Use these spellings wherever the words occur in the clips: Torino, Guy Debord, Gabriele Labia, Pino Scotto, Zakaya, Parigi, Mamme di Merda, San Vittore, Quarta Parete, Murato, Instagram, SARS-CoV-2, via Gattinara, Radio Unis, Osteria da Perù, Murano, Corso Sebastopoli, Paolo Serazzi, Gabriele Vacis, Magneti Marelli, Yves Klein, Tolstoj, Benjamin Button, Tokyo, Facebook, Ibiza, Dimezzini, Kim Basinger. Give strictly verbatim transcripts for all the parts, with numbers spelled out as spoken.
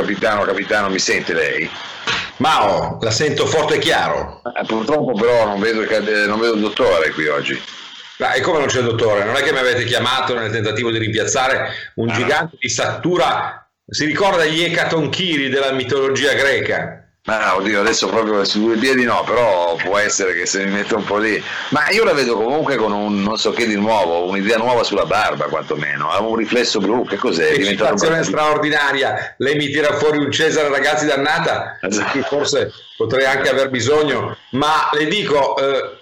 capitano, capitano, mi sente lei? Mao, la sento forte e chiaro. Eh, purtroppo però non vedo, non vedo il dottore qui oggi. Ma e come non c'è il dottore? Non è che mi avete chiamato nel tentativo di rimpiazzare un ah, gigante no. di statura? Si ricorda gli Ecatonchiri della mitologia greca? Ma oddio, adesso proprio su due piedi no, però può essere che se mi metto un po' lì. Ma io la vedo comunque con un non so che di nuovo, un'idea nuova sulla barba quantomeno, ha un riflesso blu, che cos'è? È situazione straordinaria, lei mi tira fuori un Cesare ragazzi dannata, esatto. Forse potrei anche aver bisogno, ma le dico... Eh,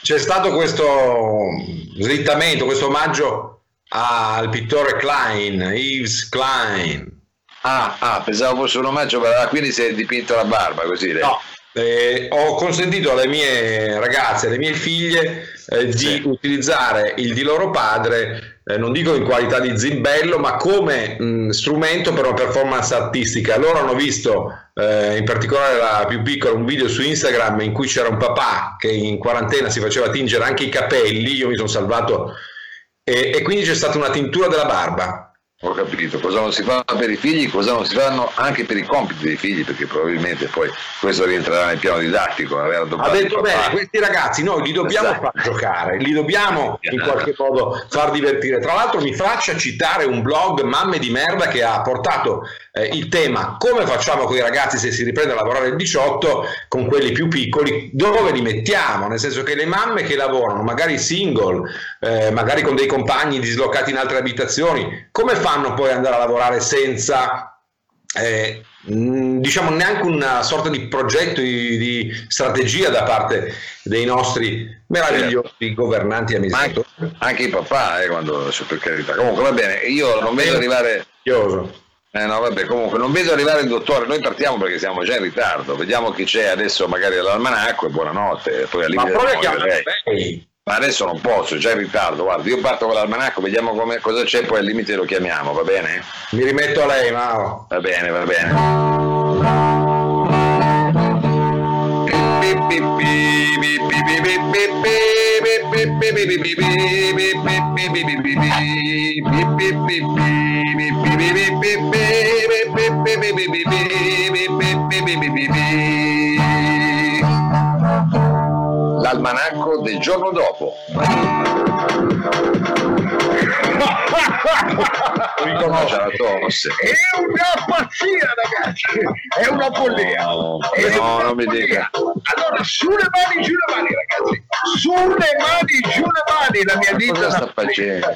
c'è stato questo slittamento, questo omaggio al pittore Klein, Yves Klein. Ah, ah, pensavo fosse un omaggio, quindi si è dipinta la barba così. Lei. No, eh, ho consentito alle mie ragazze, alle mie figlie eh, di sì. utilizzare il di loro padre, eh, non dico in qualità di zimbello, ma come mh, strumento per una performance artistica. Loro hanno visto... Eh, in particolare la più piccola, un video su Instagram in cui c'era un papà che in quarantena si faceva tingere anche i capelli, io mi sono salvato, e, e quindi c'è stata una tintura della barba. Ho capito, cosa non si fa per i figli, cosa non si fanno anche per i compiti dei figli, perché probabilmente poi questo rientrerà nel piano didattico. Ha detto bene, questi ragazzi noi li dobbiamo esatto. far giocare, li dobbiamo in qualche modo far divertire. Tra l'altro mi faccia citare un blog, Mamme di Merda, che ha portato eh, il tema come facciamo con i ragazzi se si riprende a lavorare il diciotto, con quelli più piccoli, dove li mettiamo, nel senso che le mamme che lavorano, magari single, eh, magari con dei compagni dislocati in altre abitazioni, come fanno fanno poi andare a lavorare senza eh, diciamo neanche una sorta di progetto di, di strategia da parte dei nostri meravigliosi certo. governanti amministratori, anche, anche i papà eh, quando per carità. Comunque va bene, io non vedo arrivare eh, no, vabbè, comunque non vedo arrivare il dottore, noi partiamo perché siamo già in ritardo, vediamo chi c'è adesso magari all'almanacco e buonanotte poi ma proprio chiamare lei. Ma adesso non posso, già in ritardo, guarda, io parto con l'almanacco, vediamo come, cosa c'è, poi al limite lo chiamiamo, va bene? Mi rimetto a lei, Mao. Va bene, va bene. L'almanacco del giorno dopo. La tosse. È una pazzia, ragazzi, è una follia. No, è no una non follia. Mi dica. Allora, sulle mani, giù le mani, ragazzi, sulle mani, giù le mani, la mia vita. Cosa sta facendo?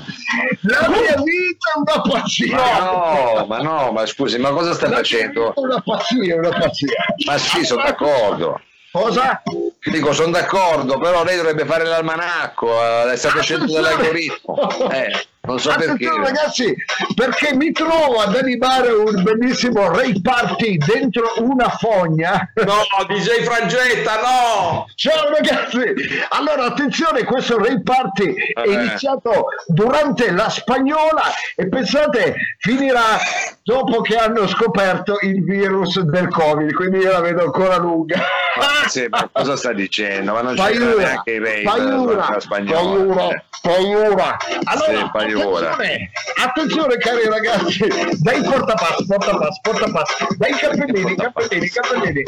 La mia vita è una pazzia. Ma no, ma no, ma scusi, ma cosa sta la facendo? È una pazzia, è una pazzia. Ma sì, sono d'accordo. Cosa? Dico, sono d'accordo, però lei dovrebbe fare l'almanacco, è stato scelto dall'algoritmo. Eh, non so perché. Ragazzi, perché mi trovo ad animare un bellissimo Ray Party dentro una fogna. No, D J Frangetta, no! Ciao ragazzi! Allora, attenzione, questo Ray Party vabbè. È iniziato durante la Spagnola e pensate, finirà dopo che hanno scoperto il virus del Covid, quindi io la vedo ancora lunga. Ma, sì, ma cosa sta dicendo? Ma non c'è neanche i rei della Spagnola. Paura. Allora, sì, attenzione, attenzione cari ragazzi, dai portapass, portapass, portapass, dai cappellini, cappellini, cappellini.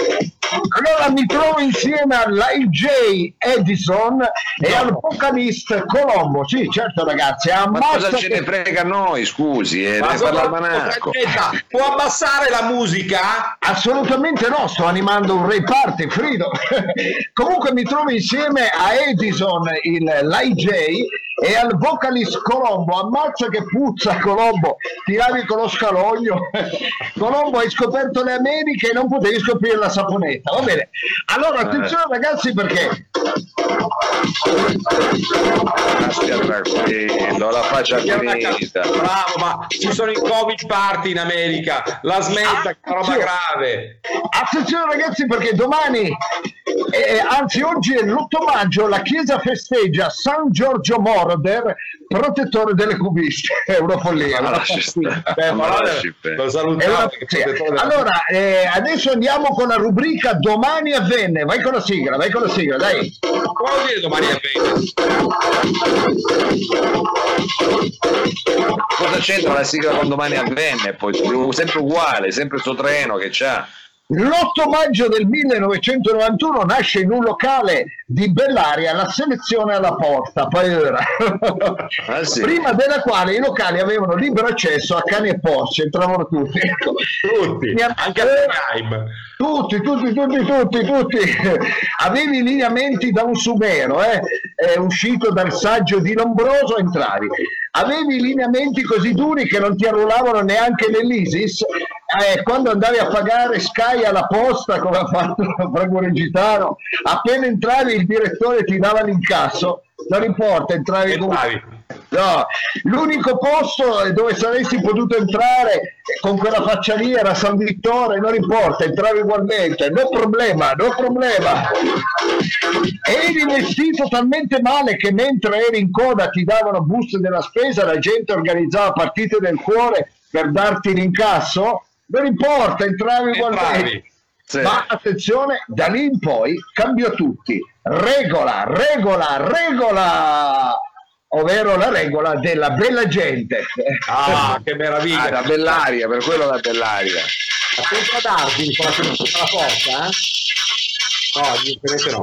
Allora mi trovo insieme all'I J Edison no. e al vocalist Colombo. Sì, certo ragazzi, ma cosa ce che... ne frega a noi, scusi, eh, ma so, può abbassare la musica? Assolutamente no, sto animando un Ray Party, Frido. Comunque mi trovo insieme a Edison, il, l'I J e al vocalist Colombo. Ammazza che puzza Colombo, tiravi con lo scaloglio. Colombo, hai scoperto le Americhe e non potevi scoprire la saponetta, va bene? Allora attenzione ragazzi, perché tranquillo, la faccia finita. Bravo, ma ci sono i Covid party in America, la smetta, ah, che roba sì. grave. Attenzione ragazzi, perché domani eh, anzi oggi è l'otto maggio, la chiesa festeggia San Giorgio Moro, protettore delle cubiste. È una follia, una Beh, lo salutiamo, una... Allora eh, adesso andiamo con la rubrica Domani avvenne. Vai con la sigla, vai con la sigla, dai. Come vuol dire domani avvenne? cosa c'entra la sigla con Domani avvenne? Poi sempre uguale, sempre il suo treno che c'ha. L'otto maggio del millenovecentonovantuno nasce in un locale di Bellaria la selezione alla porta, poi era. Ah, sì. Prima della quale i locali avevano libero accesso a cani e Porsche, entravano tutti, tutti, mia... anche a Prime. Tutti, tutti, tutti, tutti, tutti. Avevi lineamenti da un sumero, eh? È uscito dal saggio di Lombroso, entravi. Avevi lineamenti così duri che non ti arruolavano neanche nell'Isis. Eh, quando andavi a pagare Sky alla posta, come ha fatto Fragoregitano, appena entravi il direttore ti dava l'incasso, non importa, entravi comunque. No, l'unico posto dove saresti potuto entrare con quella faccia lì era San Vittore, non importa, entravi ugualmente, no problema, no problema. Eri vestito talmente male che mentre eri in coda ti davano buste della spesa, la gente organizzava partite del cuore per darti l'incasso, non importa, entravi ugualmente. Sì. Ma attenzione, da lì in poi cambiò tutti, regola, regola, regola, ovvero la regola della bella gente. Ah, che meraviglia! Ah, la Bellaria, per quello la Bellaria. Attento a darvi con la porta, eh? No, niente, no.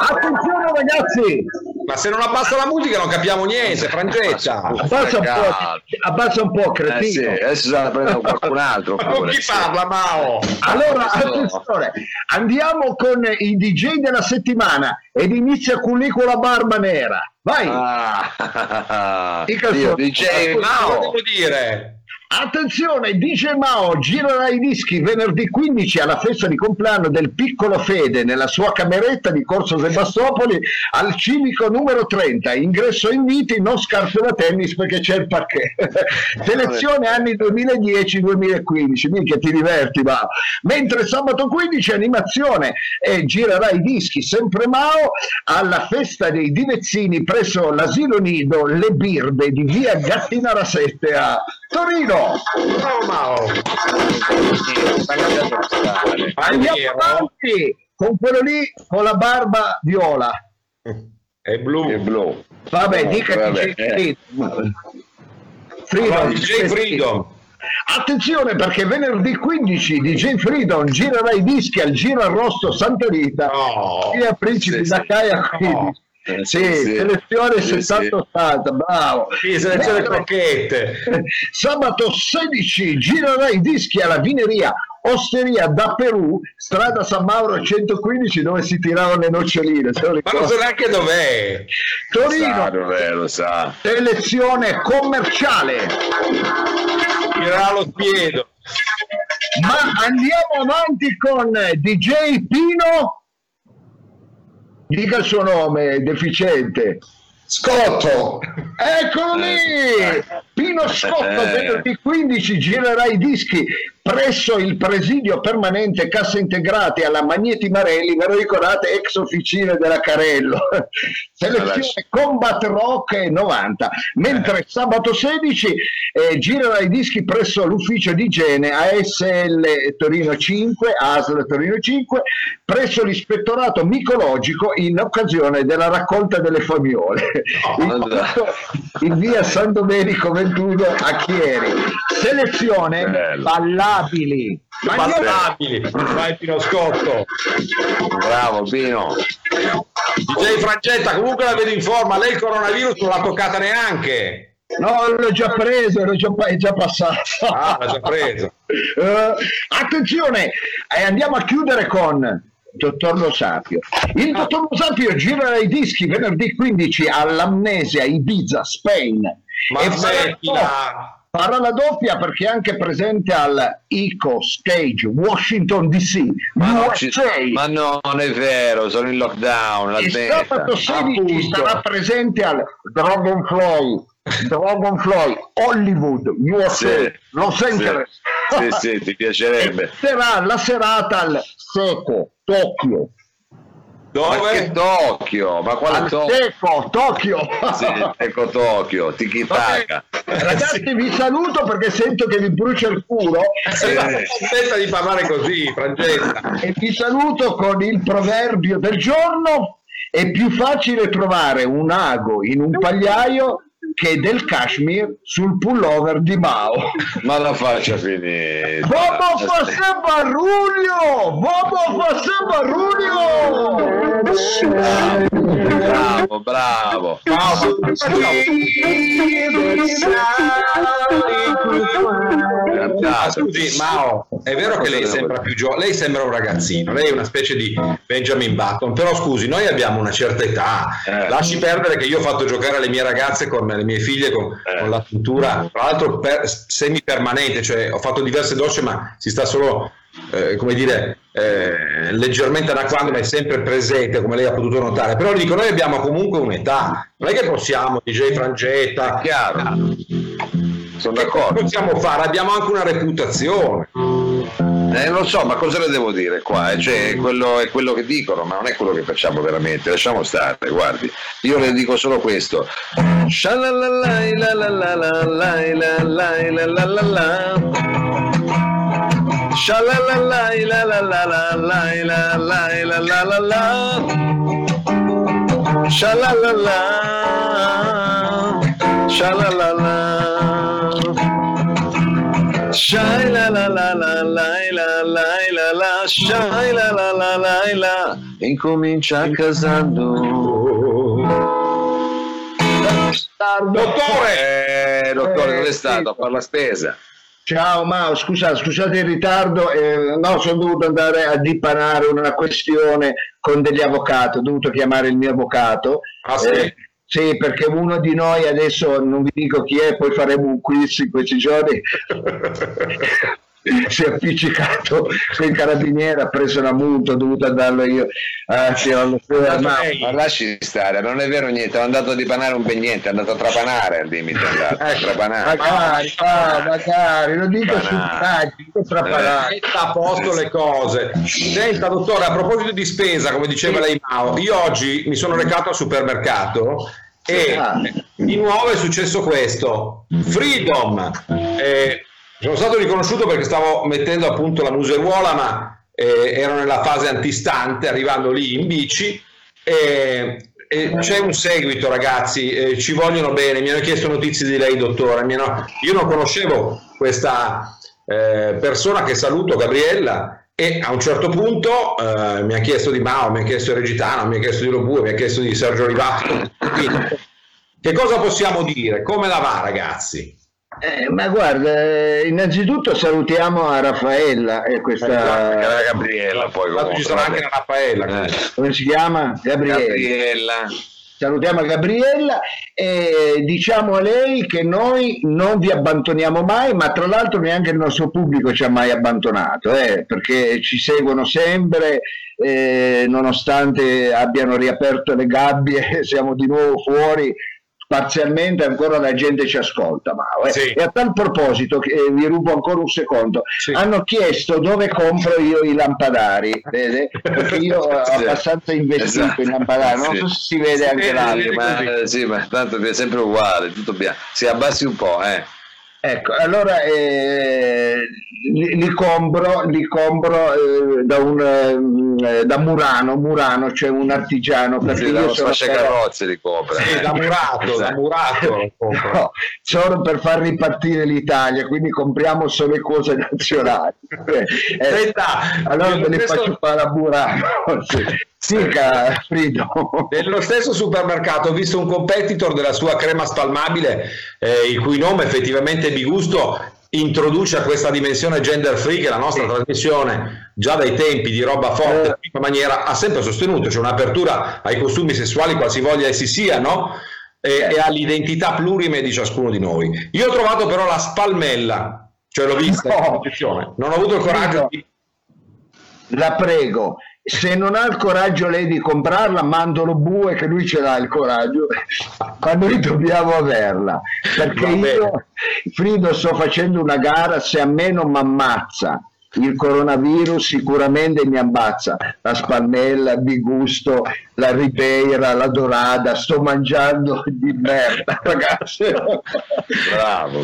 Attenzione ragazzi! Ma se non abbassa la musica non capiamo niente, Francesca. Abbassa un po', abbassa un po', cretino. Eh sì, adesso la prendo qualcun altro. Ma con chi parla, Mao? Allora, attenzione, andiamo con i D J della settimana ed inizia Cullicola Barba Nera. Vai! Ah, io, D J Mao! Devo dire? Attenzione, D J Mao girerà i dischi venerdì quindici alla festa di compleanno del Piccolo Fede nella sua cameretta di Corso Sebastopoli al civico numero trenta, ingresso inviti, non scarpe da tennis perché c'è il parquet. Selezione anni duemiladieci duemilaquindici, minchia ti diverti Mao. Mentre sabato quindici animazione e girerà i dischi sempre Mao alla festa dei Dimezzini presso l'asilo nido Le Birbe di via Gattinara sette a Torino. Bravo Mao, andiamo avanti con quello lì con la barba viola e blu, e blu. Vabbè, no, dica vabbè, D J Freedom, Freedom. No, D J Freedom. Attenzione perché venerdì quindici D J Freedom girerà i dischi al Giro Arrosto Santa Rita oh, e a Principi sì, Zakaya sì. quindici Eh, sì, sì, sì, selezione sì, settanta ottanta, sì. Bravo. Sì, selezione crocchette. Sabato sedici girerà i dischi alla vineria Osteria da Perù, strada San Mauro centoquindici, dove si tiravano le noccioline. Ma non so neanche dov'è. Torino. Lo sa, dov'è, lo sa. Selezione commerciale. Girerà lo spiedo. Ma andiamo avanti con D J Pino. Dica il suo nome, deficiente. Scotto. Eccolo lì! Pino Scotto, venerdì quindici girerà i dischi presso il presidio permanente Cassa Integrate alla Magneti Marelli, ve lo ricordate, ex officina della Carello. Selezione Combat Rock novanta. Mentre sabato sedici eh, girerà i dischi presso l'ufficio di igiene A S L Torino cinque, A S L Torino cinque, presso l'ispettorato micologico in occasione della raccolta delle famiole. Oh, in via San Domenico ventuno a Chieri. Selezione bello. Ballabili. Ballabili. Vai Pino Scotto. Bravo Pino. D J Frangetta, comunque la vedo in forma. Lei il coronavirus non l'ha toccata neanche. No, l'ho già preso, l'ho già, è già passato. Ah, l'ha già preso. Uh, attenzione, eh, andiamo a chiudere con dottor Lo Sapio. Il dottor Lo Sapio girerà i dischi venerdì quindici all'Amnesia Ibiza, Spain. Ma e farà la doppia perché è anche presente al Eco Stage Washington D C. Ma, no, ci, ma no, non è vero, sono in lockdown. La il beta. Sabato sedici appunto. Sarà presente al Dragonfly. Dragonfly, Hollywood, U S A, sì, Los Angeles. Sì, sì, ti piacerebbe. Sarà la serata al Seco, Tokyo. Dove? Ma che Tokyo? Ma quale Tokyo? Seco, Tokyo. Sì, Seco, Tokyo, Tikitaka. Ragazzi, sì. Vi saluto perché sento che vi brucia il culo. Sì. Aspetta di parlare così, Francesca. E vi saluto con il proverbio del giorno. è più facile trovare un ago in un pagliaio che del cashmere sul pullover di Mao. Ma la faccia finita. Vomo fosse Barruglio! Vomo fosse Barruglio! Bravo, bravo, bravo. Ah, scusi, Mao, è vero che lei sembra più giovane, lei sembra un ragazzino, lei è una specie di Benjamin Button, però scusi, noi abbiamo una certa età, lasci perdere che io ho fatto giocare alle mie ragazze con le mie figlie con, eh. con la puntura, tra l'altro per, semipermanente, cioè ho fatto diverse docce ma si sta solo eh, come dire eh, leggermente anaquando, ma è sempre presente, come lei ha potuto notare. Però dico, noi abbiamo comunque un'età, non è che possiamo D J Frangetta, chiaro, sono d'accordo, possiamo fare, abbiamo anche una reputazione. Eh, non so, ma cosa le devo dire qua? Cioè, quello è quello che dicono, ma non è quello che facciamo veramente, lasciamo stare, guardi. Io le dico solo questo. Shai la la la la la la la la, shai la la la la la, incomincia casando. Dottore, eh, dottore, dove è stato a fare la spesa? Ciao Mao, scusa, scusate il ritardo, eh, no, sono dovuto andare a dipanare una questione con degli avvocati, ho dovuto chiamare il mio avvocato. Ah, sì? Eh, Sì, perché uno di noi, adesso non vi dico chi è, poi faremo un quiz in questi giorni, si è appiccicato quel carabiniere, ha preso una multa, ho dovuto andarlo io. Ah, sì, ho ma, ma lasci stare, non è vero niente, è andato a dipanare un ben niente, è andato a trapanare al limite, è andato a trapanare. Magari, ah, magari, lo dico trapanare. Su dico trapanare. Eh. Metta a posto le cose. Senta, dottore, a proposito di spesa, come diceva lei Mao, io oggi mi sono recato al supermercato e ah. di nuovo è successo questo. Freedom, eh, sono stato riconosciuto perché stavo mettendo appunto la museruola, ma Eh, ero nella fase antistante, arrivando lì in bici, e, e c'è un seguito, ragazzi, eh, ci vogliono bene, mi hanno chiesto notizie di lei, dottore, mi hanno... io non conoscevo questa eh, persona che saluto, Gabriella, e a un certo punto eh, mi ha chiesto di Mao, mi ha chiesto di Regitano, mi ha chiesto di Lobue, mi ha chiesto di Sergio Rivato. Che cosa possiamo dire? Come la va, ragazzi? Eh, ma guarda, innanzitutto salutiamo a Raffaella e questa la Gabriella, poi comunque, ci sarà anche la Raffaella, eh. come si chiama? Gabriella. Gabriella. Salutiamo Gabriella e diciamo a lei che noi non vi abbandoniamo mai, ma tra l'altro neanche il nostro pubblico ci ha mai abbandonato, eh, perché ci seguono sempre, eh, nonostante abbiano riaperto le gabbie, siamo di nuovo fuori. Parzialmente ancora la gente ci ascolta, ma eh. sì. E a tal proposito, eh, vi rubo ancora un secondo, sì. hanno chiesto dove compro io i lampadari, vede? Perché io ho sì. abbastanza investito esatto. in lampadari, non sì. so se si vede sì. anche l'altro, ma, sì, ma tanto è sempre uguale, tutto bianco, si abbassi un po', eh. Ecco, allora eh, li, li compro, li compro eh, da, un, eh, da Murano, Murano c'è cioè un artigiano, perché sì, io sono per... carrozze li compra, sì, eh. da Murato, esatto. da Murato no, solo per far ripartire l'Italia, quindi compriamo solo le cose nazionali. eh, Senta, allora me ne stesso... faccio fare a Murano. sì. Sica, Frido. Nello stesso supermercato ho visto un competitor della sua crema spalmabile, eh, il cui nome effettivamente Bigusto introduce a questa dimensione gender free che la nostra sì. trasmissione già dai tempi di roba forte eh. in maniera ha sempre sostenuto, c'è cioè un'apertura ai costumi sessuali qualsivoglia essi siano e, eh. e all'identità plurime di ciascuno di noi. Io ho trovato però la spalmella, cioè l'ho vista no. in non ho avuto il coraggio di... la prego. Se non ha il coraggio lei di comprarla, mandalo bue che lui ce l'ha il coraggio, ma noi dobbiamo averla, perché io, Frido, sto facendo una gara, se a me non mi ammazza il coronavirus sicuramente mi ammazza la spalmella, il Bigusto, la Ribeira, la Dorada, sto mangiando di merda, ragazzi. Bravo,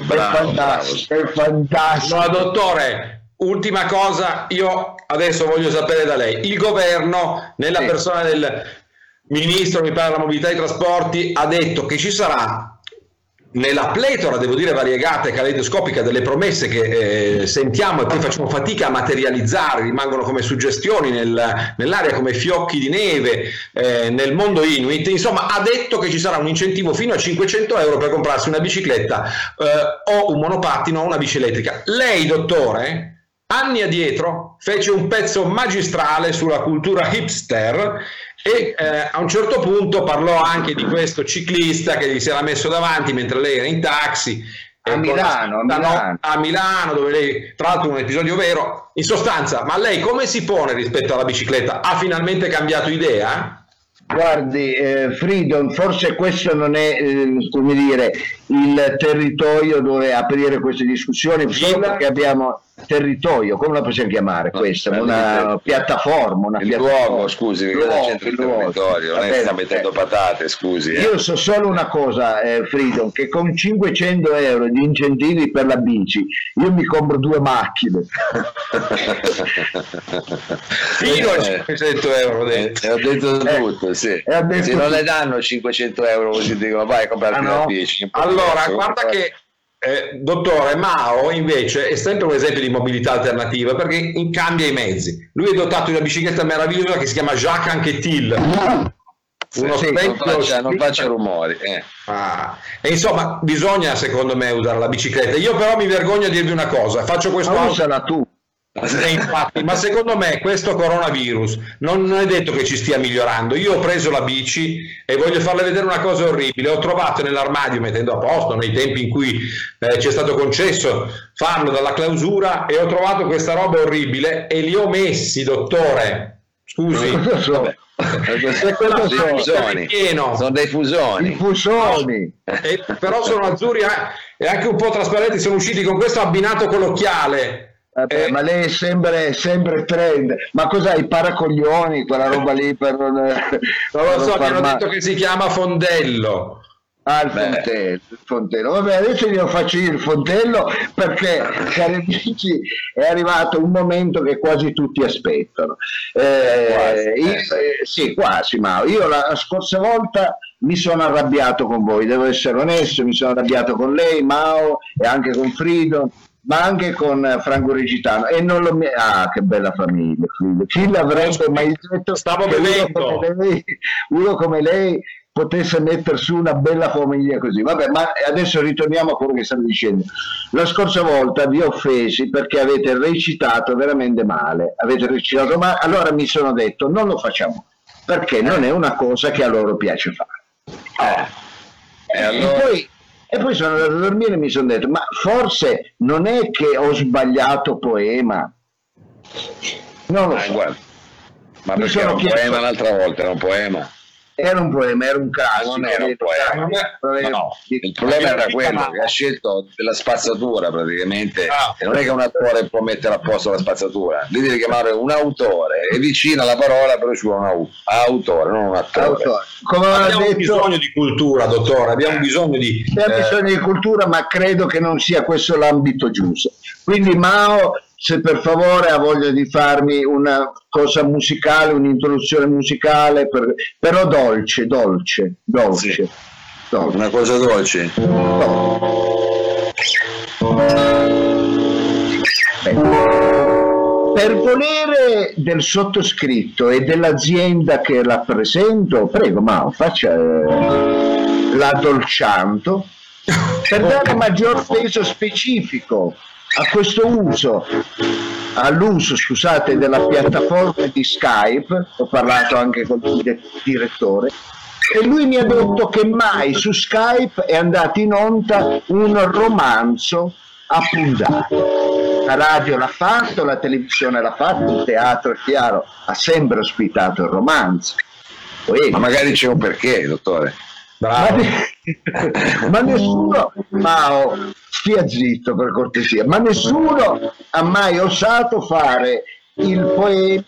bravo, è fantastico, bravo. È fantastico. No, dottore. Ultima cosa, io adesso voglio sapere da lei, il governo nella sì. persona del ministro, mi pare, della mobilità e dei trasporti, ha detto che ci sarà, nella pletora, devo dire, variegata e caleidoscopica delle promesse che eh, sentiamo e poi facciamo fatica a materializzare, rimangono come suggestioni nel, nell'aria, come fiocchi di neve eh, nel mondo Inuit, insomma, ha detto che ci sarà un incentivo fino a cinquecento euro per comprarsi una bicicletta eh, o un monopattino o una bici elettrica. Lei, dottore, anni addietro fece un pezzo magistrale sulla cultura hipster e eh, a un certo punto parlò anche di questo ciclista che gli si era messo davanti mentre lei era in taxi a Milano, a Milano, a Milano, dove lei, tra l'altro, un episodio vero. In sostanza, ma lei come si pone rispetto alla bicicletta? Ha finalmente cambiato idea? Guardi, eh, Freedom, forse questo non è eh, come dire il territorio dove aprire queste discussioni, perché abbiamo territorio, come la possiamo chiamare questa? No, una piattaforma, una il piattaforma. Luogo, scusi, il luogo, il luogo. Territorio, non sta mettendo patate, scusi. Eh. Io so solo una cosa, eh, Freedom, che con cinquecento euro di incentivi per la bici, io mi compro due macchine. Fino a cinquecento euro, ho detto. Eh, ho detto tutto, eh, sì. Ho detto se tutto. Non le danno cinquecento euro, così dicono vai a comprare ah, no. la bici. Allora, guarda che... Eh, dottore Mao invece è sempre un esempio di mobilità alternativa perché in cambia i mezzi. Lui è dotato di una bicicletta meravigliosa che si chiama Jacques Anquetil, uno sì, non, faccia, non faccia rumori eh. ah. E insomma bisogna, secondo me, usare la bicicletta. Io però mi vergogno a dirvi una cosa, faccio questo ma usala tu. Eh, infatti, ma secondo me questo coronavirus non è detto che ci stia migliorando. Io ho preso la bici e voglio farle vedere una cosa orribile. Ho trovato nell'armadio, mettendo a posto nei tempi in cui eh, ci è stato concesso farlo dalla clausura, e ho trovato questa roba orribile e li ho messi, dottore. Scusi, no, so. Vabbè. Sono dei fusoni, sono dei fusoni. fusoni. E, però sono azzurri eh, e anche un po' trasparenti. Sono usciti con questo abbinato con l'occhiale. Vabbè, eh, ma lei è sempre, sempre trend, ma cos'hai, i paracoglioni, quella roba lì per non, non lo so, mi hanno detto che si chiama fondello. Ah, il fontello, il fontello. Vabbè, adesso glielo faccio io il fontello perché, cari amici, è arrivato un momento che quasi tutti aspettano. Eh, quasi, io, eh, sì, quasi, ma io la, la scorsa volta mi sono arrabbiato con voi, devo essere onesto, mi sono arrabbiato con lei, Mao, e anche con Frido, ma anche con Franco Regitano, e non lo mi... ah che bella famiglia, chi l'avrebbe mai detto? Stavo bevendo. Uno come lei potesse mettere su una bella famiglia così. Vabbè, ma adesso ritorniamo a quello che stavo dicendo. La scorsa volta vi offesi perché avete recitato veramente male, avete recitato male, allora mi sono detto non lo facciamo perché non è una cosa che a loro piace fare. Eh. E, allora... e poi E poi sono andato a dormire e mi sono detto, ma forse non è che ho sbagliato poema. Non lo so. Ah, guarda. Ma mi perché era un chiesto... poema l'altra volta, era un poema. Era un poema, era un classico. Non era un poema. Era... No, il problema era quello che ha scelto della spazzatura praticamente. Ah. E non è che un autore può mettere a posto la spazzatura. Lui deve chiamare un autore, è vicina alla parola, però ci vuole un autore, non un attore. Autore. Come abbiamo detto... bisogno di cultura, dottore, abbiamo bisogno di... Abbiamo eh... bisogno di cultura, ma credo che non sia questo l'ambito giusto. Quindi Mao... se per favore ha voglia di farmi una cosa musicale, un'introduzione musicale, per, però dolce, dolce, dolce, sì. dolce. Una cosa dolce. No. Per volere del sottoscritto e dell'azienda che rappresento, prego, ma faccia eh, l'addolcianto, per dare maggior peso specifico a questo uso, all'uso, scusate, della piattaforma di Skype. Ho parlato anche con il direttore e lui mi ha detto che mai su Skype è andato in onda un romanzo a puntate. La radio l'ha fatto, la televisione l'ha fatto, il teatro, è chiaro, ha sempre ospitato il romanzo. Poi, ma magari c'è un perché, dottore. Bravo. Ma nessuno, Mao, stia zitto per cortesia, ma nessuno ha mai osato fare il poema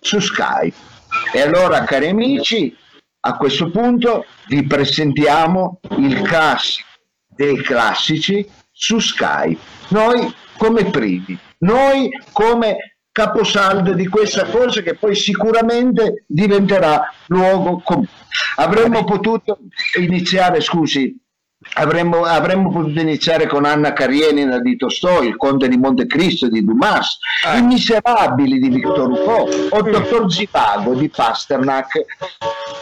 su Skype. E allora, cari amici, a questo punto vi presentiamo il classico dei classici su Skype. Noi come primi, noi come caposaldo di questa cosa che poi sicuramente diventerà luogo comune. Avremmo potuto iniziare, scusi, avremmo, avremmo potuto iniziare con Anna Karenina di Tolstoj, Il Conte di Montecristo di Dumas, ah. I Miserabili di Victor Hugo, o Dottor Zivago di Pasternak,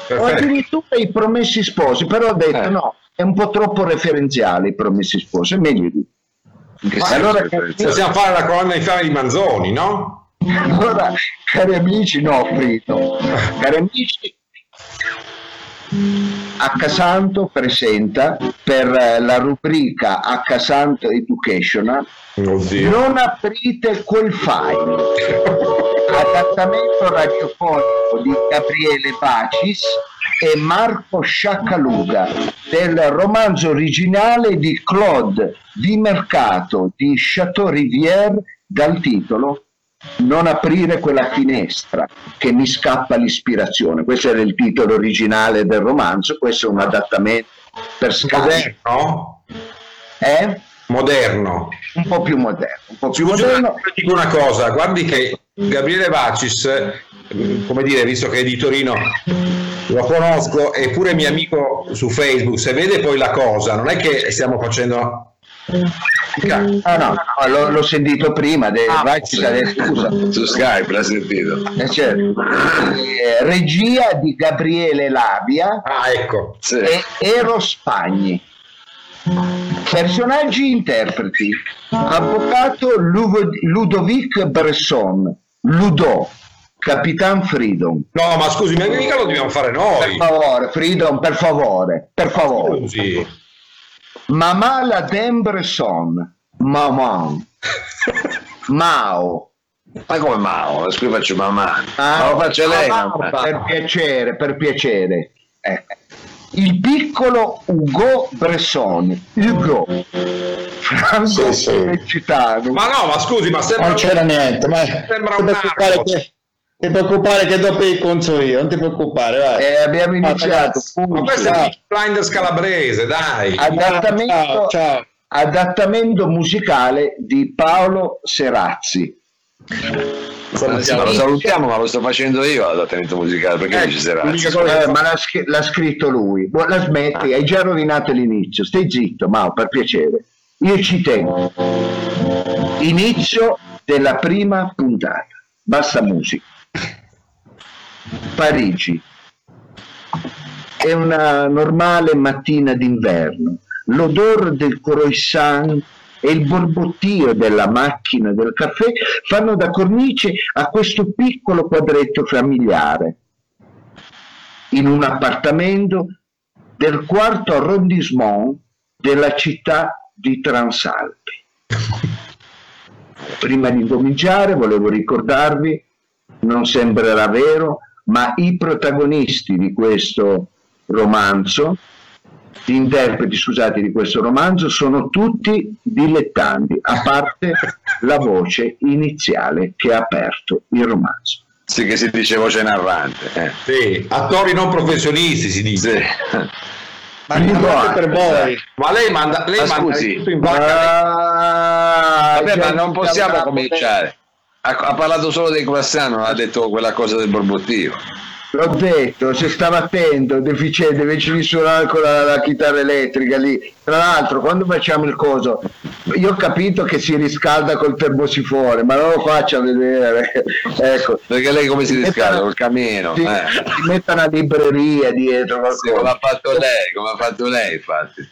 perfetto. O addirittura I Promessi Sposi, però ho detto eh. no, è un po' troppo referenziale I Promessi Sposi, è meglio di... Allora, possiamo fare la colonna di Manzoni, no? Allora, cari amici, no, Frito. Cari amici, Accasanto presenta per la rubrica Accasanto Educational. Oddio. Non aprite quel file. Adattamento radiofonico di Gabriele Vacis e Marco Sciaccaluga del romanzo originale di Claude Di Mercato di Chateaubriand dal titolo Non aprire quella finestra che mi scappa l'ispirazione. Questo era il titolo originale del romanzo, questo è un adattamento per Sky. Moderno? Eh? Moderno. Un po' più moderno. Un po' più moderno. Ti dico una cosa, guardi che Gabriele Vacis, come dire, visto che è di Torino, lo conosco, è pure mio amico su Facebook, se vede poi la cosa, non è che stiamo facendo... Ah, no, no, l'ho, l'ho sentito prima de, ah, vai, sì. de, scusa. Su Skype l'ha sentito eh, certo. eh, regia di Gabriele Labia ah, ecco. sì. E Ero Spagni, personaggi interpreti: avvocato Ludovic Bresson, Ludo Capitan Freedom. No, ma scusi, ma mica lo dobbiamo fare noi, per favore. Freedom, per favore, per favore. Scusi. Mamà la Dembresson, Maman, Mao. Ma come Mao? Qui faccio mamà. Ah, lo faccio lei. Mamma. Per piacere, per piacere. Eh. Il piccolo Ugo Bresson, Ugo. Franco sì, sì. Ma no, ma scusi, ma sembra... Non c'era niente, ma sembra un narco. Ti preoccupare che dopo incontro io, non ti preoccupare, vai. Eh, abbiamo iniziato. Ah, ma questo è il Blinders calabrese, dai. Adattamento, ciao, ciao. Adattamento musicale di Paolo Serazzi. Salutiamo, lo salutiamo, ma lo sto facendo io l'adattamento musicale, perché eh, dice Serazzi? Eh, ma l'ha, l'ha scritto lui. La smetti, hai già rovinato l'inizio. Stai zitto, Mao, per piacere. Io ci tengo. Inizio della prima puntata. Basta musica. Parigi. È una normale mattina d'inverno. L'odore del croissant e il borbottio della macchina del caffè fanno da cornice a questo piccolo quadretto familiare. In un appartamento del quarto arrondissement della città di Transalpi. Prima di cominciare volevo ricordarvi, non sembrerà vero, ma i protagonisti di questo romanzo, gli interpreti, scusate, di questo romanzo sono tutti dilettanti, a parte la voce iniziale che ha aperto il romanzo. Sì, che si dice voce narrante. Eh. Sì, attori non professionisti si dice. Ma, per voi. Ma lei manda, lei ma manda scusi, in banca. Ah, vabbè, ma non possiamo cominciare. Ha, ha parlato solo dei croissant, non ha detto quella cosa del borbottio. L'ho detto, se stava attento, deficiente, invece di suonare con la, la chitarra elettrica lì. Tra l'altro, quando facciamo il coso, io ho capito che si riscalda col termosifone, ma non lo faccia vedere. Ecco. Perché lei come si, si riscalda? Una, col camino. Si, eh. si mette una libreria dietro. Sì, come ha fatto lei, come ha fatto lei, infatti.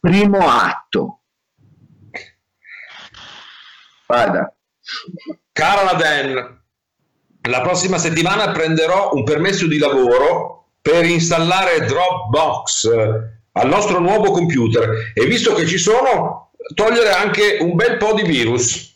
Primo atto. Guarda. Cara la Dan. La prossima settimana prenderò un permesso di lavoro per installare Dropbox al nostro nuovo computer e visto che ci sono, togliere anche un bel po' di virus.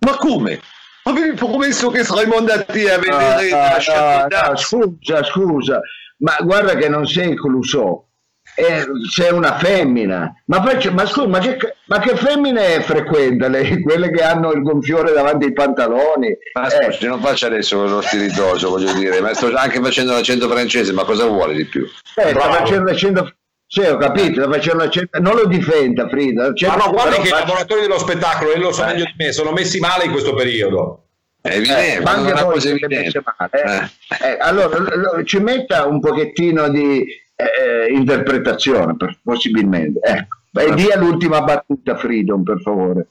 Ma come? Avevi promesso che saremmo andati a vedere no, no, no, no, scusa, scusa, ma guarda che non sei incluso. Eh, c'è una femmina, ma, faccio, ma, scusa, ma, che, ma che femmine frequenta lei? Quelle che hanno il gonfiore davanti ai pantaloni? Ma eh. scusi, non faccio adesso lo spiritoso, voglio dire, ma sto anche facendo l'accento francese, ma cosa vuole di più? Eh, sta facendo l'accento Sì, ho capito, una certa... non lo difenda Frida. Ma no, guarda che faccio... i lavoratori dello spettacolo, e lo so meglio di me, sono messi male in questo periodo. È evidente, eh, ma anche noi si mette male. Eh. Eh. Eh, allora, lo, ci metta un pochettino di eh, interpretazione, per, possibilmente. Ecco. E dia l'ultima battuta, Freedom, per favore.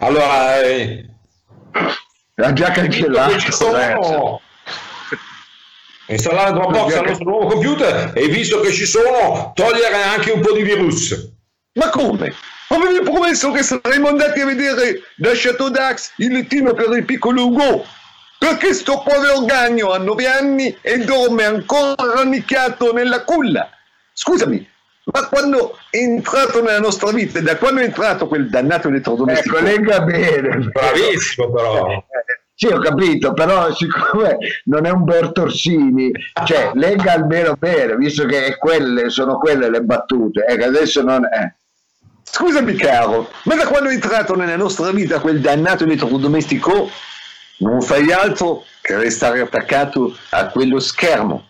Allora, eh... l'ha già cancellato. Installare Dropbox al nostro nuovo computer e visto che ci sono togliere anche un po' di virus. Ma come? Avevi promesso che saremmo andati a vedere da Chateau d'Ax il lettino per il piccolo Ugo, perché sto povero gagno ha nove anni e dorme ancora annicchiato nella culla. Scusami, ma quando è entrato nella nostra vita, da quando è entrato quel dannato elettrodomestico? Ecco, lega bene, bravissimo però. Sì, ho capito, però siccome non è Umberto Orsini, cioè lega almeno bene, visto che è quelle, sono quelle le battute, ecco, adesso non è. Scusami caro, ma da quando è entrato nella nostra vita quel dannato elettrodomestico non fai altro che restare attaccato a quello schermo.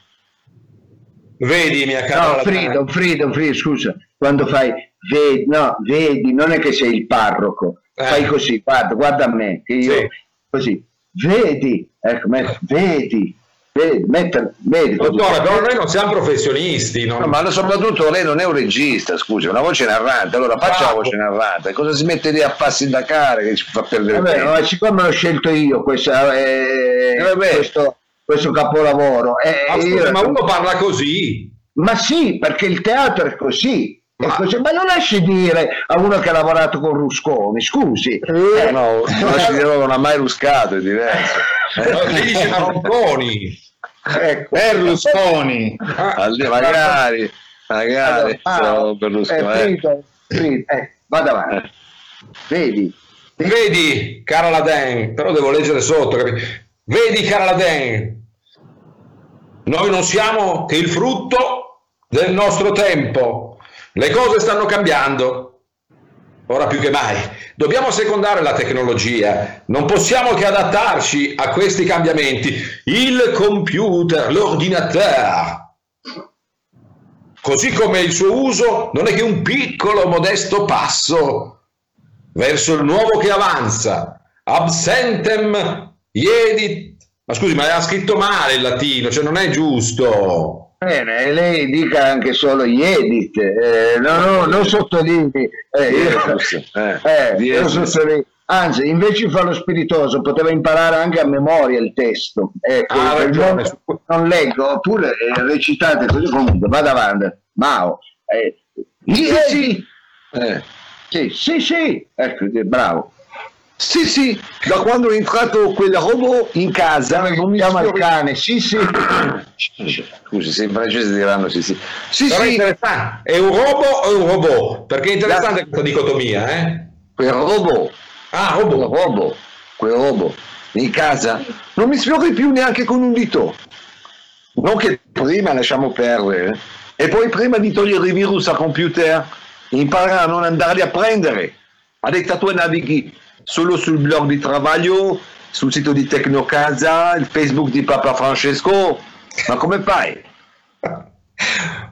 Vedi mia cara. No, Frido, Frido, Frido, scusa, quando fai, vedi, no, vedi, non è che sei il parroco, eh. Fai così, guarda, guarda a me, che io sì. Così. Vedi, ecco, met- vedi, vedi, met- vedi. Dottore, però noi non siamo professionisti, non... No, ma soprattutto lei non è un regista, scusi, è una voce narrante, allora faccia la voce narrante, cosa si mette lì a far sindacare che ci fa perdere vabbè, tempo? Ma siccome l'ho scelto io questa, eh, questo, questo capolavoro, eh, ma, scusa, io... ma uno parla così? Ma sì, perché il teatro è così. Ma... ma lo lasci dire a uno che ha lavorato con Rusconi, scusi, eh, no, no, non ha mai ruscato, è diverso. Lì dice Marconi, ecco. Berlusconi, ah, magari, magari, allora, Berlusconi. Eh, Frido, Frido, eh, vado avanti, vedi, vedi, cara Laden, però devo leggere sotto, capi? Vedi, cara Laden, noi non siamo che il frutto del nostro tempo. Le cose stanno cambiando, ora più che mai. Dobbiamo secondare la tecnologia, non possiamo che adattarci a questi cambiamenti. Il computer, l'ordinateur, così come il suo uso, non è che un piccolo modesto passo verso il nuovo che avanza. Absentem iedit... Ma scusi, ma ha scritto male il latino, cioè non è giusto... Bene, lei dica anche solo iedit, eh, no, no, non sottolinei, eh, eh, eh, sottoline. Anzi, invece fa lo spiritoso, poteva imparare anche a memoria il testo, ecco, ah, non, non leggo, oppure eh, recitate così, comunque, vado avanti, Mao, eh, sì, eh, sì, sì, sì, ecco, bravo. Sì, sì, da quando è entrato quel robot in casa, non mi chiama il cane, sì, sì. Scusi, se in francese diranno sì, sì. Sì, però sì. È interessante, è un robot o un robot? Perché è interessante la... questa dicotomia, eh? Quel robot. Ah, robot. Quel robot, quel robot, in casa, non mi sfiori più neanche con un dito. Non che prima lasciamo perdere, eh? E poi prima di togliere i virus a computer, impara a non andarli a prendere. Ha detto tu navighi solo sul blog di Travaglio, sul sito di Tecnocasa, il Facebook di Papa Francesco, ma come fai?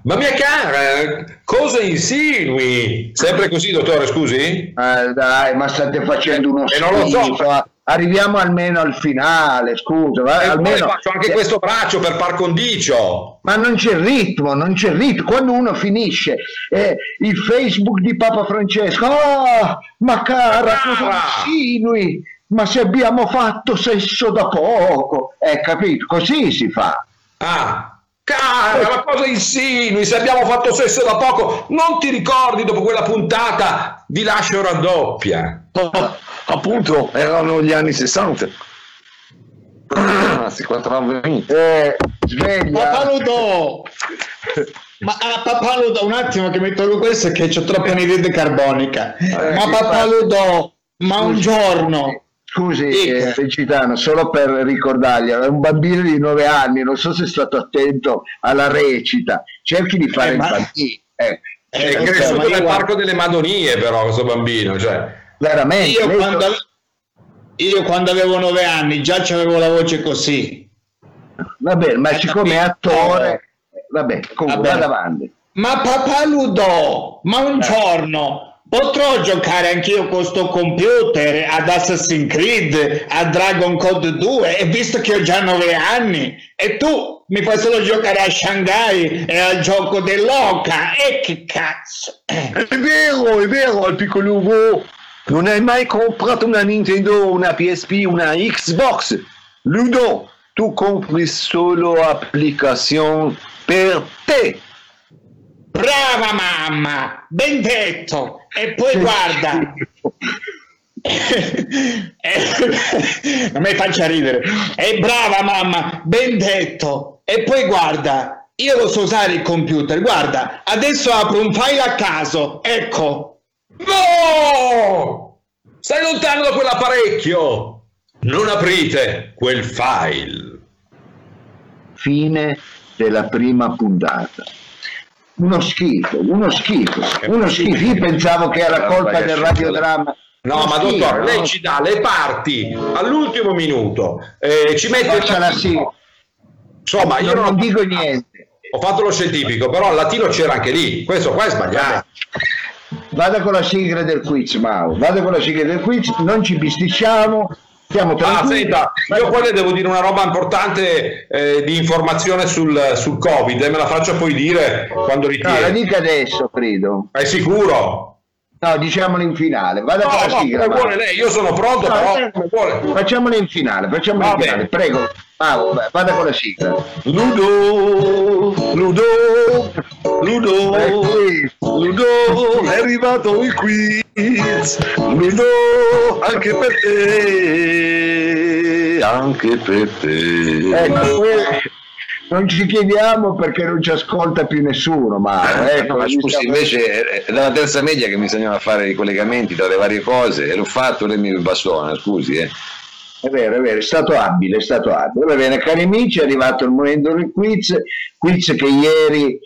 Ma mia cara, cosa insinui? Sempre così, dottore, scusi? Eh, dai, ma state facendo uno schifo. Non lo so. Arriviamo almeno al finale, scusa. Eh, almeno faccio anche eh, questo braccio per par condicio. Ma non c'è ritmo, non c'è ritmo. Quando uno finisce eh, il Facebook di Papa Francesco, oh, ma cara, cosa insinui? Ma se abbiamo fatto sesso da poco, eh, capito? Così si fa. Ah, cara, ma cosa insinui? Se abbiamo fatto sesso da poco, non ti ricordi dopo quella puntata di Lascio raddoppia? Oh. Appunto, erano gli anni sessanta. Eh, sveglia. Papaludo. Ma a Papaludo, un attimo che mi tolgo questo che c'ho troppa anidride carbonica. Eh, ma Papaludo, ma un giorno... Scusi, eh, Citano, solo per ricordargli, è un bambino di nove anni, non so se è stato attento alla recita. Cerchi di fare eh, il ma... bambino. Eh, eh, è cresciuto nel guarda... Parco delle Madonie però, questo bambino, cioè... Veramente, io, quando, io quando avevo nove anni già c'avevo la voce così. Va bene, ma siccome è attore, va bene, comunque vado avanti. Ma papà Ludo, ma un eh. giorno potrò giocare anch'io con sto computer ad Assassin's Creed, a Dragon Code due, e visto che ho già nove anni e tu mi fai solo giocare a Shanghai e al gioco dell'oca, e che cazzo. È vero, è vero, al piccolo uovo, non hai mai comprato una Nintendo, una P S P, una Xbox. Ludo, tu compri solo applicazioni per te. Brava mamma, ben detto. E poi guarda, non mi faccia ridere. E brava mamma, ben detto. E poi guarda, io lo so usare il computer. Guarda, adesso apro un file a caso. Ecco. No! Stai lontano da quell'apparecchio. Non aprite quel file. Fine della prima puntata. Uno schifo, uno schifo, uno schifo. Io pensavo che era colpa del radiodramma. No, uno ma schifo, dottore, no? Lei ci dà le parti all'ultimo minuto, eh, ci mette il latino. Insomma, io non, non dico ho... niente. Ho fatto lo scientifico, però il latino c'era anche lì. Questo qua è sbagliato. Vada con la sigla del quiz, Mau. Vada con la sigla del quiz, non ci bisticciamo. Ah, senta, io poi le devo dire una roba importante, eh, di informazione sul, sul Covid, e me la faccio poi dire quando ritiene. No, la dica adesso, credo. È sicuro? No, diciamolo in finale. Vada no, no, sigla, come vuole lei, io sono pronto, no, però come vuole. Facciamolo in finale, facciamolo in finale, prego. Bravo, vada con la sigla. Ludo, Ludo, Ludo, Ludo, è arrivato il quiz. Ludo, anche per te, anche per te. Ecco, non ci chiediamo perché non ci ascolta più nessuno, ma, eh, ecco, ma scusi, diciamo... invece era la terza media che mi bisognava fare i collegamenti tra le varie cose, e l'ho fatto, lei mi bassona, scusi, eh. È vero, è vero, è stato abile, è stato abile. Va bene, cari amici, è arrivato il momento del quiz, quiz che ieri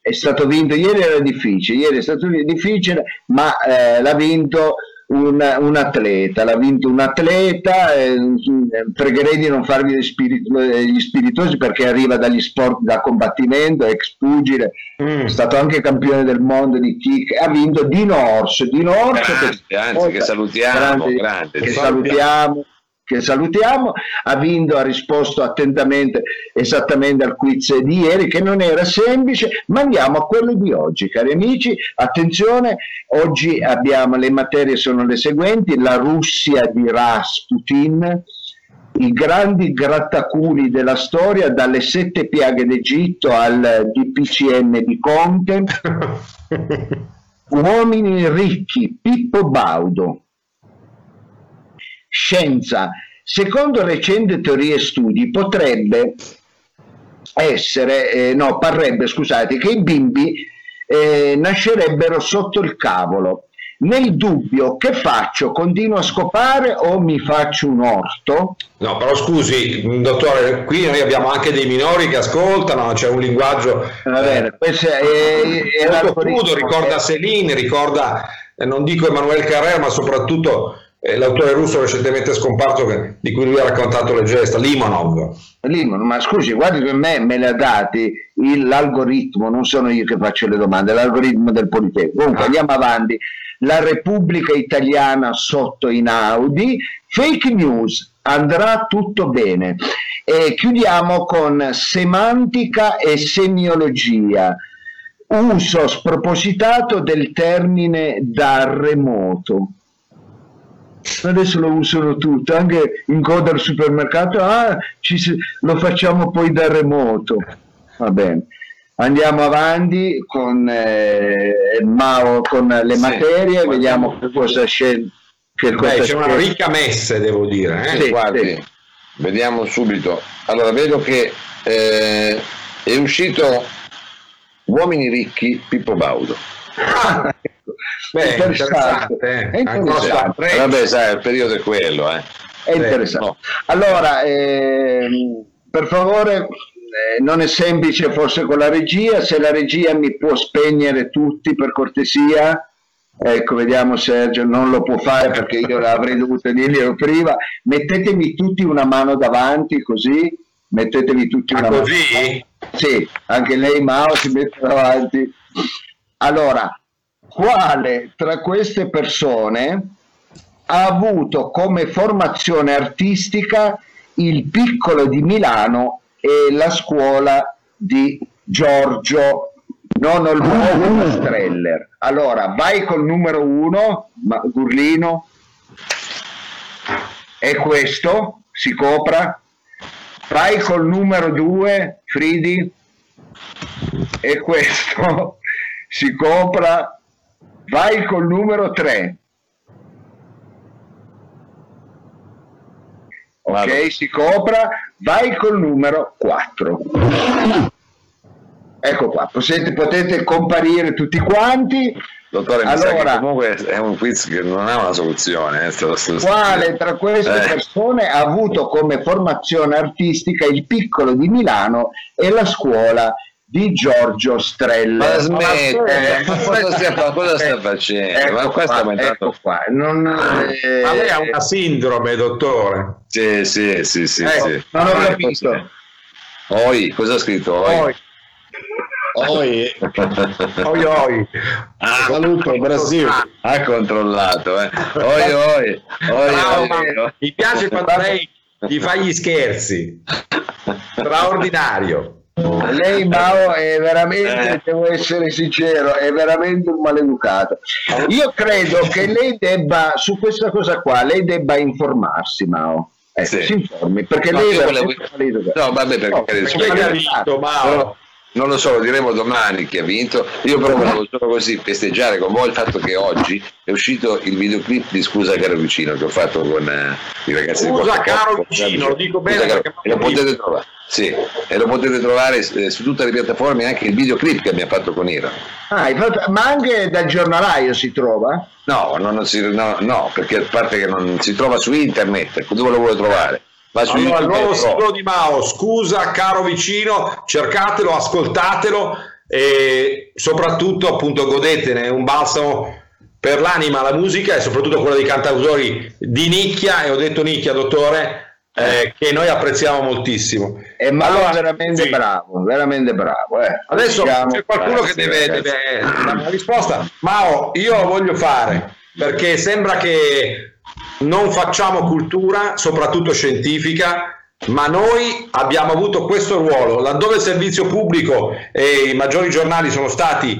è stato vinto, ieri era difficile, ieri è stato difficile, ma eh, l'ha vinto un, un atleta, l'ha vinto un atleta, eh, pregherei di non farvi gli spiritosi perché arriva dagli sport da combattimento, ex pugile, mm. è stato anche campione del mondo di kick, ha vinto Dino Orso, Dino Orso grande, che, anzi, volta, che salutiamo, grande, grande, che salutiamo. che salutiamo, ha vinto, ha risposto attentamente, esattamente al quiz di ieri, che non era semplice, ma andiamo a quello di oggi, cari amici, attenzione, oggi abbiamo, le materie sono le seguenti: la Russia di Rasputin, i grandi grattaculi della storia, dalle sette piaghe d'Egitto al D P C M di Conte, uomini ricchi, Pippo Baudo. Scienza, secondo recenti teorie e studi, potrebbe essere, eh, no, parrebbe, scusate, che i bimbi eh, nascerebbero sotto il cavolo. Nel dubbio, che faccio? Continuo a scopare o mi faccio un orto? No, però scusi, dottore, qui noi abbiamo anche dei minori che ascoltano, c'è un linguaggio... Va bene, eh, questo è... molto crudo, ricorda eh. Selin, ricorda, eh, non dico Emanuele Carrère, ma soprattutto... l'autore russo recentemente scomparso che, di cui lui ha raccontato le gesta, Limonov. Limonov, ma scusi, guardi che me, me le ha dati il, l'algoritmo, non sono io che faccio le domande, è l'algoritmo del Politecnico. Comunque ah. andiamo avanti, la Repubblica Italiana sotto in Audi, fake news, andrà tutto bene. E chiudiamo con semantica e semiologia, uso spropositato del termine da remoto. Adesso lo usano tutto, anche in coda al supermercato, ah, ci, lo facciamo poi da remoto. Va bene, andiamo avanti con, eh, Mao, con le sì, materie, vediamo che cosa scel- che Beh, cosa c'è scel- una ricca messe, devo dire, eh? Sì, guardi, sì. Vediamo subito. Allora, vedo che eh, è uscito Uomini ricchi, Pippo Baudo. Ah. Beh, interessante, interessante, eh. interessante. Ah, vabbè, sai, il periodo è quello, eh. È interessante. No. Allora, eh, per favore, eh, non è semplice forse con la regia, se la regia mi può spegnere tutti per cortesia. Ecco, vediamo, Sergio non lo può fare perché io l'avrei dovuto dirglielo prima. Mettetemi tutti una mano davanti, così, mettetevi tutti ah, una così? mano davanti. Sì, anche lei Mao si mette davanti. Allora, quale tra queste persone ha avuto come formazione artistica il Piccolo di Milano e la scuola di Giorgio non Olmo Streller? Allora, vai col numero uno, Gurlino. E questo si copra. Vai col numero due, Fridi, e questo si copra. Vai col numero tre. Ok, vado. Si copra. Vai col numero quattro. Ecco qua, potete, potete comparire tutti quanti. Dottore, allora, mi sa che comunque è un quiz che non ha una soluzione. Eh, quale tra queste eh. persone ha avuto come formazione artistica il Piccolo di Milano e la scuola di Giorgio Strella? Ma smette, ma cosa stia, cosa stia facendo? Ecco, ma qua, qua, ecco qua. Non, eh, ma lei ha una sindrome, dottore. Sì, sì, sì, sì, ecco, sì. Non ho capito. Oi, cosa ha scritto? Oi. Oi. Oi, oi, oi. Ah, saluto il Brasile. Ha controllato, eh. Oi, oi, oi, Trauma. Oi. Mi piace quando lei gli fa gli scherzi. Straordinario. Lei, Mao, è veramente, devo essere sincero, è veramente un maleducato. Io credo che lei debba, su questa cosa qua, lei debba informarsi, Mao. Eh, sì. Si informi, perché no, lei è volevo... No, vabbè, perché, no, perché lei ha vinto, Mao. Non lo so, lo diremo domani chi ha vinto. Io però volevo solo così festeggiare con voi il fatto che oggi è uscito il videoclip di Scusa caro vicino che ho fatto con eh, i ragazzi. Scusa di caro Porto, vicino, lo dico bene. Caro, e lo potete trovare, sì, e lo potete trovare eh, su tutte le piattaforme, anche il videoclip che abbiamo fatto con Ira. Ah, ma anche dal giornalaio si trova? No, non, non si, no, no, perché a parte che non si trova su internet, dove lo vuole trovare? Allora, il nuovo singolo di Mao, Scusa caro vicino, cercatelo, ascoltatelo e soprattutto appunto godetene, un balsamo per l'anima, la musica e soprattutto quella dei cantautori di nicchia, e ho detto nicchia, dottore, eh, che noi apprezziamo moltissimo. E Mao allora, veramente sì. bravo, veramente bravo. Eh. Adesso Siamo c'è qualcuno prezzi, che deve, deve dare una risposta. Mao, io lo voglio fare perché sembra che non facciamo cultura, soprattutto scientifica, ma noi abbiamo avuto questo ruolo, laddove il servizio pubblico e i maggiori giornali sono stati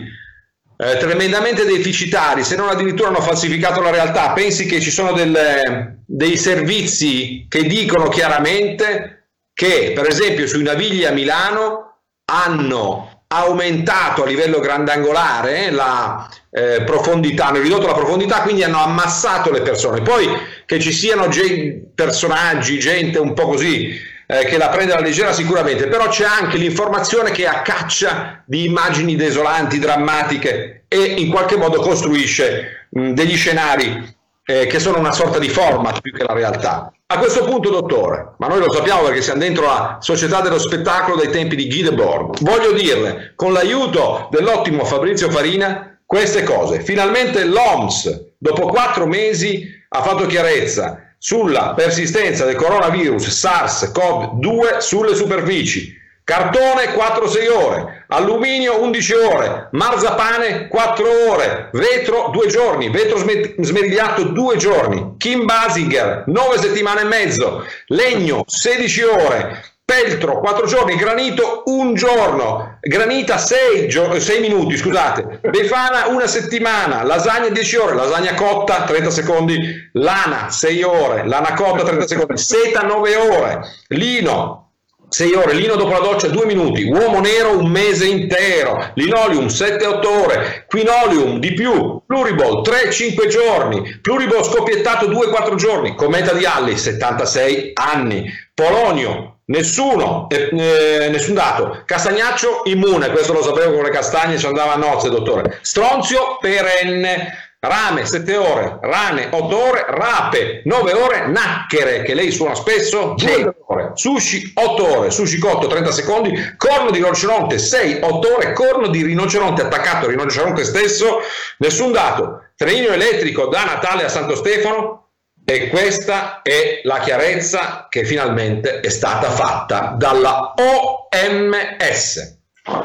eh, tremendamente deficitari, se non addirittura hanno falsificato la realtà. Pensi che ci sono del, dei servizi che dicono chiaramente che, per esempio, sui Navigli a Milano hanno aumentato a livello grandangolare eh, la eh, profondità, hanno ridotto la profondità, quindi hanno ammassato le persone. Poi che ci siano ge- personaggi, gente un po' così eh, che la prende alla leggera sicuramente, però c'è anche l'informazione che è a caccia di immagini desolanti, drammatiche, e in qualche modo costruisce mh, degli scenari eh, che sono una sorta di format più che la realtà. A questo punto, dottore, ma noi lo sappiamo perché siamo dentro la società dello spettacolo dai tempi di Guy Debord, voglio dirle, con l'aiuto dell'ottimo Fabrizio Farina, queste cose. Finalmente l'O M S, dopo quattro mesi, ha fatto chiarezza sulla persistenza del coronavirus SARS-C o V due sulle superfici. Cartone quattro a sei ore, alluminio undici ore, marzapane quattro ore, vetro due giorni, vetro smerigliato due giorni, Kim Basinger nove settimane e mezzo, legno sedici ore, peltro quattro giorni, granito un giorno, granita sei gio- minuti, scusate, befana una settimana, lasagna dieci ore, lasagna cotta trenta secondi, lana sei ore, lana cotta trenta secondi, seta nove ore, lino sei ore, lino dopo la doccia due minuti, uomo nero un mese intero, linoleum sette otto ore, quinoleum di più, pluriball tre cinque giorni, pluriball scoppiettato due quattro giorni, cometa di Halley settantasei anni, polonio nessuno, eh, eh, nessun dato, castagnaccio immune, questo lo sapevo, con le castagne ci andava a nozze, dottore, stronzio perenne, rame sette ore, rane otto ore, rape nove ore, nacchere che lei suona spesso due ore, sushi otto ore, sushi cotto trenta secondi, corno di rinoceronte sei otto ore, corno di rinoceronte attaccato al rinoceronte stesso, nessun dato, trenino elettrico da Natale a Santo Stefano, E questa è la chiarezza che finalmente è stata fatta dalla O M S.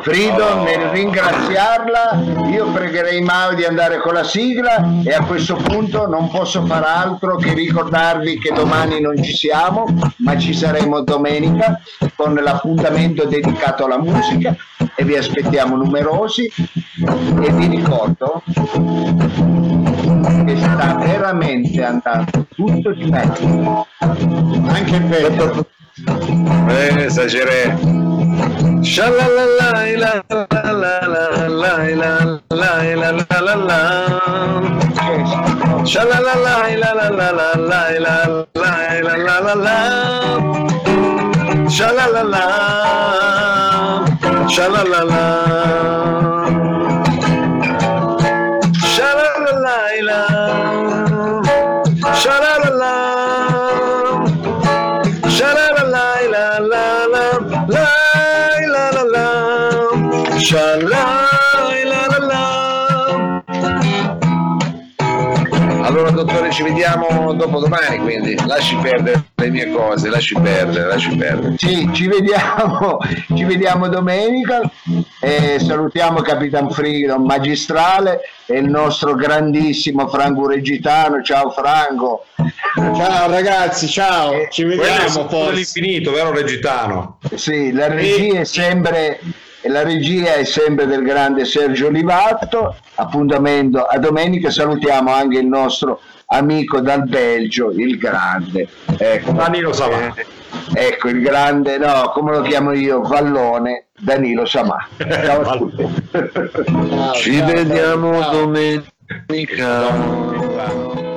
Freedom, nel ringraziarla io pregherei Mau di andare con la sigla, e a questo punto non posso far altro che ricordarvi che domani non ci siamo, ma ci saremo domenica con l'appuntamento dedicato alla musica, e vi aspettiamo numerosi. E vi ricordo che sta veramente andando tutto di meglio, anche per eh, esagerare. Shalalala la la la. Allora dottore, ci vediamo dopo domani, quindi lasci perdere le mie cose, lasci perdere, lasci perdere. Sì, ci vediamo, ci vediamo domenica, e salutiamo Capitan Freedom Magistrale e il nostro grandissimo Franco Regitano. Ciao Franco. Ciao ragazzi, ciao, eh, ci vediamo poi. All'infinito, vero Regitano? Sì, la regia è sempre... La regia è sempre del grande Sergio Livatto. Appuntamento a domenica. Salutiamo anche il nostro amico dal Belgio, il grande, ecco, Danilo Savà. Ecco il grande, no, come lo chiamo io, Vallone, Danilo Savà. Ciao a tutti. Ci vediamo domenica.